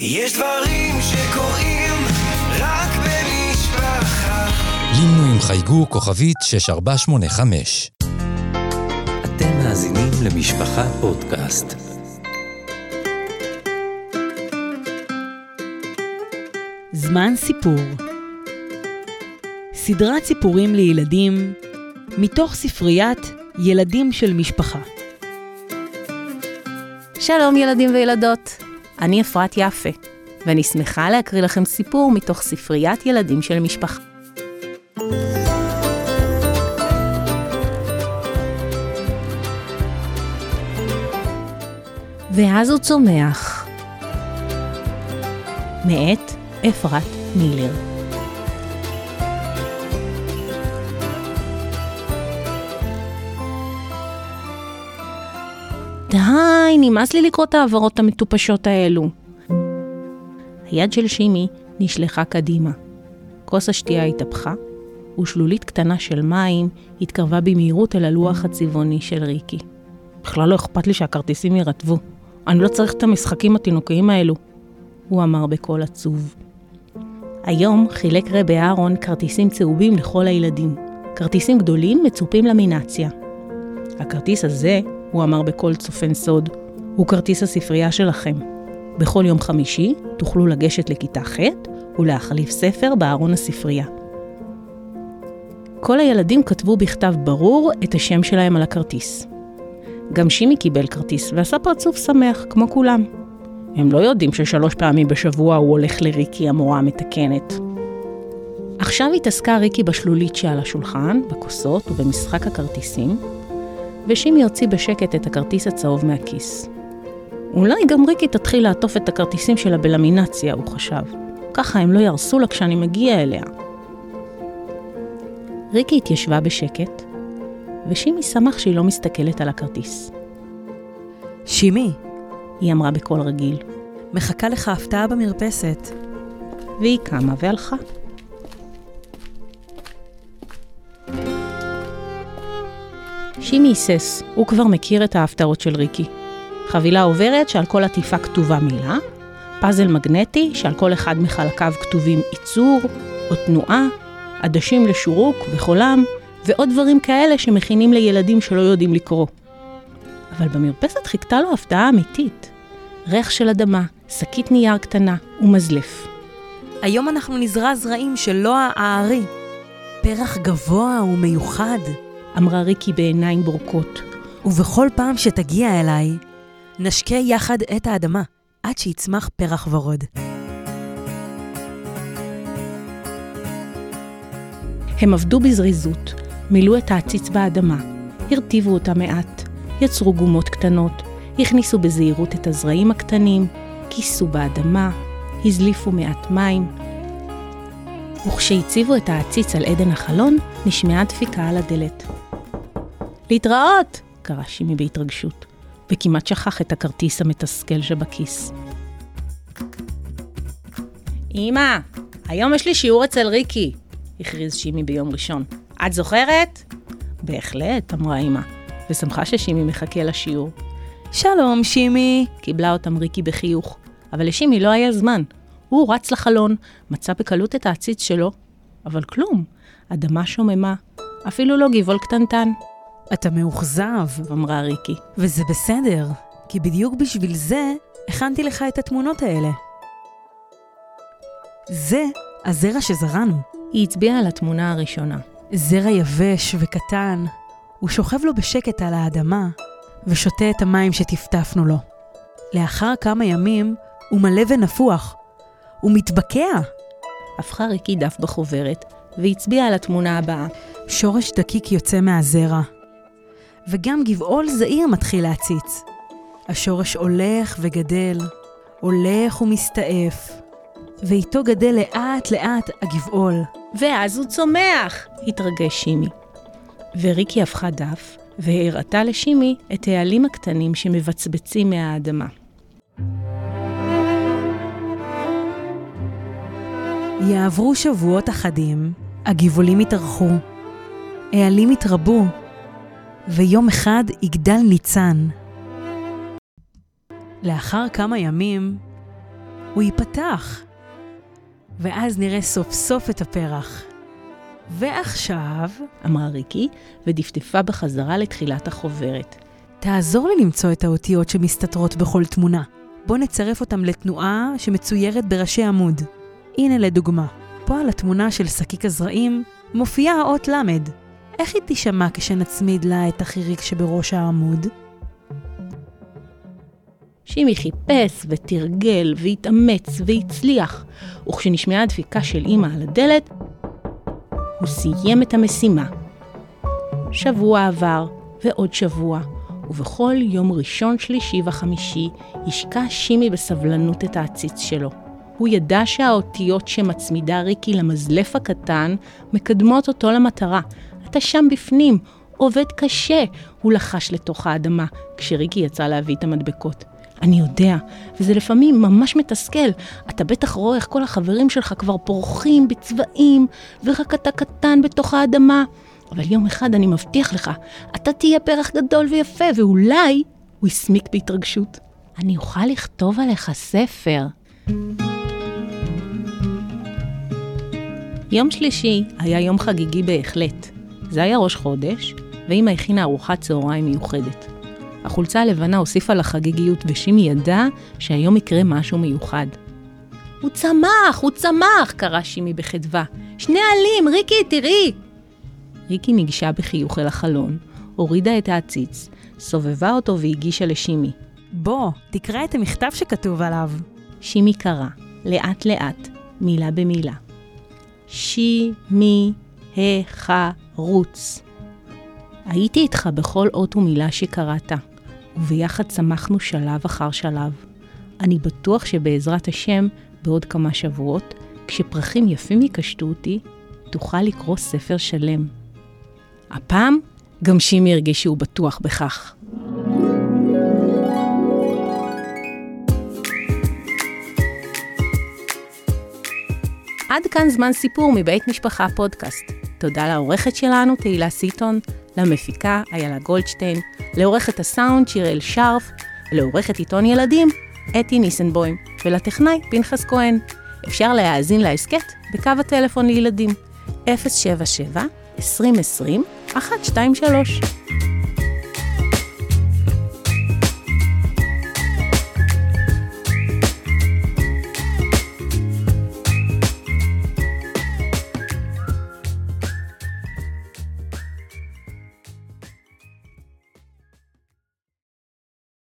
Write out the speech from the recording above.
יש דברים שקוראים רק במשפחה. לינו עם חייגו כוכבית 6485. אתם מאזינים למשפחה פודקאסט. זמן סיפור. סדרת סיפורים לילדים מתוך ספריית ילדים של משפחה. שלום ילדים וילדות. אני אפרת יפה, ואני שמחה להקריא לכם סיפור מתוך ספריית ילדים של משפחה. ואז הוא צומח. מאת אֶפְרָת מִילֶר. די, נמאס לי לקרוא את העברות המטופשות האלו. היד של שימי נשלחה קדימה. כוס השתייה התהפכה, ושלולית קטנה של מים התקרבה במהירות אל הלוח הצבעוני של ריקי. בכלל לא אכפת לי שהכרטיסים ירטבו. אני לא צריך את המשחקים התינוקיים האלו, הוא אמר בקול עצוב. היום חילק רב אהרון כרטיסים צהובים לכל הילדים. כרטיסים גדולים מצופים למינציה. הכרטיס הזה, הוא אמר בכל צופן סוד, הוא כרטיס הספרייה שלכם. בכל יום חמישי תוכלו לגשת לכיתה ח' ולהחליף ספר בארון הספרייה. כל הילדים כתבו בכתב ברור את השם שלהם על הכרטיס. גם שימי קיבל כרטיס ועשה פרצוף שמח כמו כולם. הם לא יודעים ש3 פעמים בשבוע הוא הולך לריקי המורה המתקנת. עכשיו התעסקה ריקי בשלולית שעל השולחן, בכוסות ובמשחק הכרטיסים, ושימי יוציא בשקט את הכרטיס הצהוב מהכיס. אולי גם ריקי תתחיל לעטוף את הכרטיסים שלה בלמינציה, הוא חשב. ככה הם לא ירסו לה כשאני מגיע אליה. ריקי התיישבה בשקט, ושימי שמח שהיא לא מסתכלת על הכרטיס. שימי, היא אמרה בקול רגיל, מחכה לך הפתעה במרפסת. והיא קמה והלכה. שימי היסס, הוא כבר מכיר את ההפתעות של ריקי. חבילה עוברת שעל כל עטיפה כתובה מילה, פאזל מגנטי שעל כל אחד מחלקיו כתובים ייצור או תנועה, עדשים לשורוק וחולם, ועוד דברים כאלה שמכינים לילדים שלא יודעים לקרוא. אבל במרפסת חיכתה לו הפתעה אמיתית. ריח של אדמה, שקית נייר קטנה ומזלף. היום אנחנו נזרע זרעים שלא הערי. פרח גבוה ומיוחד. אמרה ריקי בעיניים בורקות. ובכל פעם שתגיע אליי, נשקה יחד את האדמה, עד שיצמח פרח ורוד. הם עבדו בזריזות, מילאו את העציץ באדמה, הרטיבו אותה מעט, יצרו גומות קטנות, הכניסו בזהירות את הזרעים הקטנים, כיסו באדמה, הזליפו מעט מים. וכשהציבו את העציץ על עדן החלון, נשמעה דפיקה על הדלת. להתראות! קרא שימי בהתרגשות, וכמעט שכח את הכרטיס המתסכל שבכיס. אמא, היום יש לי שיעור אצל ריקי, הכריז שימי ביום ראשון. את זוכרת? בהחלט, אמרה אמא, ושמחה ששימי מחכה לשיעור. שלום שימי, קיבלה אותם ריקי בחיוך, אבל לשימי לא היה זמן. הוא רץ לחלון, מצא בקלות את העציץ שלו, אבל כלום, אדמה שוממה, אפילו לא גבעול קטנטן. אתה מאוכזב, אמרה ריקי. וזה בסדר, כי בדיוק בשביל זה הכנתי לך את התמונות האלה. זה הזרע שזרענו. היא הצביעה על התמונה הראשונה. זרע יבש וקטן, הוא שוכב לו בשקט על האדמה, ושותה את המים שטפטפנו לו. לאחר כמה ימים הוא מלא ונפוח, הוא מתבקע. הפכה ריקי דף בחוברת, והצביעה על התמונה הבאה. שורש דקיק יוצא מהזרע. וגם גבעול זעיר מתחיל להציץ. השורש הולך וגדל, הולך ומסתעף. ואיתו גדל לאט לאט הגבעול. ואז הוא צומח, התרגש שימי. וריקי הפכה דף, והראתה לשימי את העלים הקטנים שמבצבצים מהאדמה. יעברו שבועות אחדים, הגבעולים התארחו, העלים התרבו, ויום אחד יגדל ניצן. לאחר כמה ימים, הוא ייפתח. ואז נראה סוף סוף את הפרח. ועכשיו, אמרה ריקי, ודפדפה בחזרה לתחילת החוברת. תעזור לי למצוא את האותיות שמסתתרות בכל תמונה. בוא נצרף אותם לתנועה שמצוירת בראשי עמוד. הנה לדוגמה, פה על התמונה של סקיק הזרעים מופיעה האות למד. איך היא תשמע כשנצמיד לה את החיריק שבראש העמוד? שימי חיפש ותרגל והתאמץ והצליח, וכשנשמעה הדפיקה של אמא על הדלת, הוא סיים את המשימה. שבוע עבר ועוד שבוע, ובכל יום ראשון, שלישי וחמישי השקע שימי בסבלנות את העציץ שלו. הוא ידע שהאותיות שמצמידה ריקי למזלף הקטן מקדמות אותו למטרה. אתה שם בפנים, עובד קשה, הוא לחש לתוך האדמה כשריקי יצא להביא את המדבקות. אני יודע, וזה לפעמים ממש מתסכל. אתה בטח רואה איך כל החברים שלך כבר פורחים בצבעים, ורק אתה קטן בתוך האדמה. אבל יום אחד אני מבטיח לך, אתה תהיה פרח גדול ויפה, ואולי הוא יסמיק בהתרגשות. אני אוכל לכתוב עליך ספר. יום שלישי היה יום חגיגי בהחלט. זה היה ראש חודש, ואמא הכינה ארוחת צהריים מיוחדת. החולצה הלבנה הוסיפה לחגיגיות, ושימי ידע שהיום יקרה משהו מיוחד. הוא צמח, קרא שימי בחדווה. שני עלים, ריקי, תראי! ריקי ניגשה בחיוך אל החלון, הורידה את העציץ, סובבה אותו והגישה לשימי. בוא, תקרא את המכתב שכתוב עליו. שימי קרא, לאט לאט, מילה במילה. שימי החרוץ. הייתי איתך בכל אות ומילה שקראת, וביחד צמחנו שלב אחר שלב. אני בטוח שבעזרת השם, בעוד כמה שבועות, כשפרחים יפים יקשטו אותי, תוכל לקרוא ספר שלם. הפעם גם שימי הרגיש שהוא בטוח בכך. עד כאן זמן סיפור מבית משפחה פודקאסט. תודה לעורכת שלנו תהילה סיטון, למפיקה איילה גולדשטיין, לעורכת הסאונד שיראל שרף, לעורכת עיתון ילדים אתי ניסנבוים, ולטכנאי פנחס כהן. אפשר להאזין להסכת בקו הטלפון לילדים 077-2020-123.